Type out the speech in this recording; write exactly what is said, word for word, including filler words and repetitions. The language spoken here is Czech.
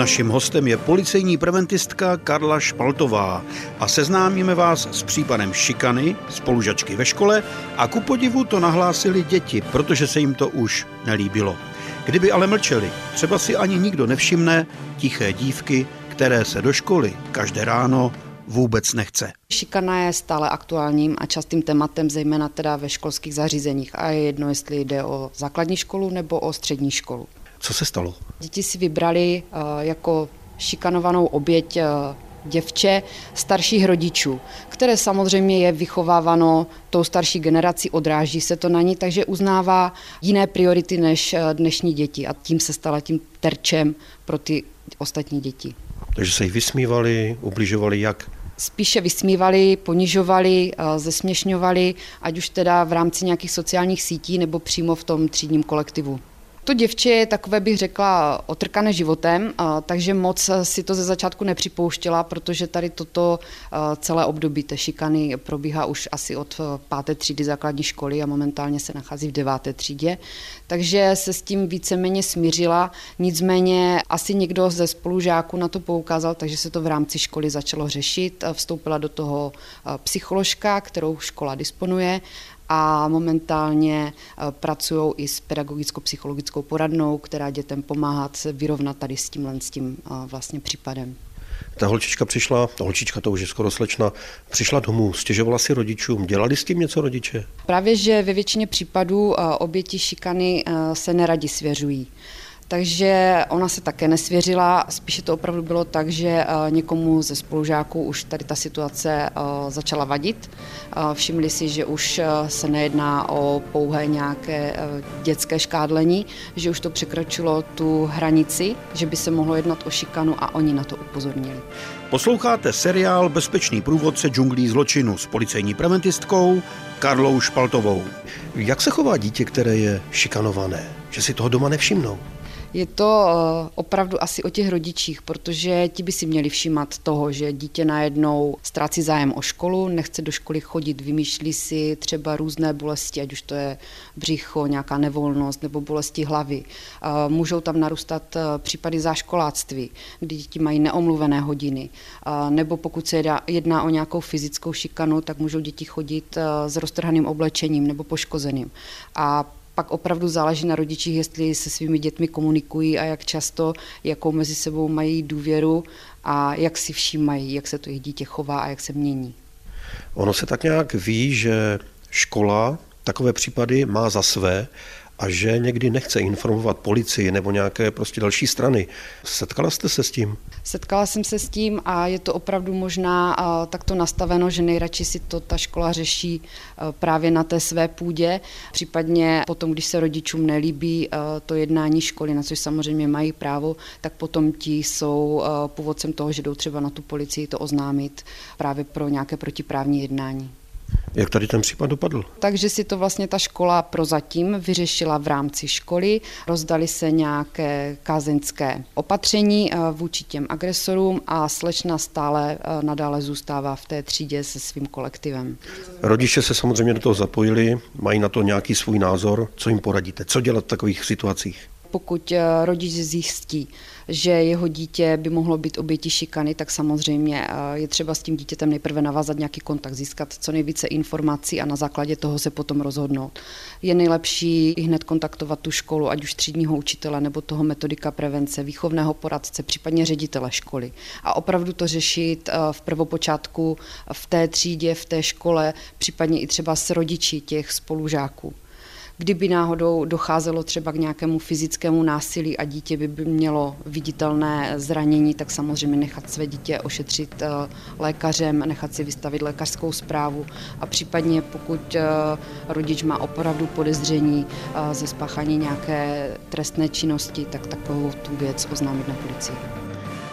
Naším hostem je policejní preventistka Karla Špaltová a seznámíme vás s případem šikany spolužačky ve škole a ku podivu to nahlásili děti, protože se jim to už nelíbilo. Kdyby ale mlčeli, třeba si ani nikdo nevšimne tiché dívky, které se do školy každé ráno vůbec nechce. Šikana je stále aktuálním a častým tématem, zejména teda ve školských zařízeních, a je jedno, jestli jde o základní školu nebo o střední školu. Co se stalo? Děti si vybrali jako šikanovanou oběť děvče starších rodičů, které samozřejmě je vychováváno tou starší generací, odráží se to na ní, takže uznává jiné priority než dnešní děti a tím se stala tím terčem pro ty ostatní děti. Takže se jich vysmívali, ubližovali jak? Spíše vysmívali, ponižovali, zesměšňovali, ať už teda v rámci nějakých sociálních sítí nebo přímo v tom třídním kolektivu. To děvče je takové, bych řekla, otrkané životem, takže moc si to ze začátku nepřipouštěla, protože tady toto celé období té šikany probíhá už asi od páté třídy základní školy a momentálně se nachází v deváté třídě, takže se s tím víceméně smířila, nicméně asi někdo ze spolužáků na to poukázal, takže se to v rámci školy začalo řešit, vstoupila do toho psycholožka, kterou škola disponuje, a momentálně pracují i s pedagogicko-psychologickou poradnou, která dětem pomáhá se vyrovnat tady s tímhle s tím vlastně případem. Ta holčička přišla, ta holčička to už je skoro slečna, přišla domů, stěžovala si rodičům, dělali s tím něco rodiče? Právě, že ve většině případů oběti šikany se neradi svěřují. Takže ona se také nesvěřila, spíše to opravdu bylo tak, že někomu ze spolužáků už tady ta situace začala vadit. Všimli si, že už se nejedná o pouhé nějaké dětské škádlení, že už to překročilo tu hranici, že by se mohlo jednat o šikanu a oni na to upozornili. Posloucháte seriál Bezpečný průvodce džunglí zločinu s policejní preventistkou Karlou Špaltovou. Jak se chová dítě, které je šikanované, že si toho doma nevšimnou? Je to opravdu asi o těch rodičích, protože ti by si měli všímat toho, že dítě najednou ztrácí zájem o školu, nechce do školy chodit, vymýšlí si třeba různé bolesti, ať už to je břicho, nějaká nevolnost nebo bolesti hlavy. Můžou tam narůstat případy záškoláctví, kdy děti mají neomluvené hodiny, nebo pokud se jedná o nějakou fyzickou šikanu, tak můžou děti chodit s roztrhaným oblečením nebo poškozeným. A pak opravdu záleží na rodičích, jestli se svými dětmi komunikují a jak často, jakou mezi sebou mají důvěru a jak si všímají, jak se to jejich dítě chová a jak se mění. Ono se tak nějak ví, že škola takové případy má za své a že někdy nechce informovat policii nebo nějaké prostě další strany. Setkala jste se s tím? Setkala jsem se s tím a je to opravdu možná takto nastaveno, že nejradši si to ta škola řeší právě na té své půdě, případně potom, když se rodičům nelíbí to jednání školy, na což samozřejmě mají právo, tak potom ti jsou původcem toho, že jdou třeba na tu policii to oznámit právě pro nějaké protiprávní jednání. Jak tady ten případ dopadl? Takže si to vlastně ta škola prozatím vyřešila v rámci školy, rozdali se nějaké kázeňské opatření vůči těm agresorům a slečna stále nadále zůstává v té třídě se svým kolektivem. Rodiče se samozřejmě do toho zapojili, mají na to nějaký svůj názor. Co jim poradíte? Co dělat v takových situacích? Pokud rodič zjistí, že jeho dítě by mohlo být obětí šikany, tak samozřejmě je třeba s tím dítětem nejprve navázat nějaký kontakt, získat co nejvíce informací a na základě toho se potom rozhodnout. Je nejlepší i hned kontaktovat tu školu, ať už třídního učitele nebo toho metodika prevence, výchovného poradce, případně ředitele školy. A opravdu to řešit v prvopočátku v té třídě, v té škole, případně i třeba s rodiči těch spolužáků. Kdyby náhodou docházelo třeba k nějakému fyzickému násilí a dítě by, by mělo viditelné zranění, tak samozřejmě nechat své dítě ošetřit lékařem, nechat si vystavit lékařskou zprávu a případně pokud rodič má opravdu podezření ze spáchání nějaké trestné činnosti, tak takovou tu věc oznámit na policii.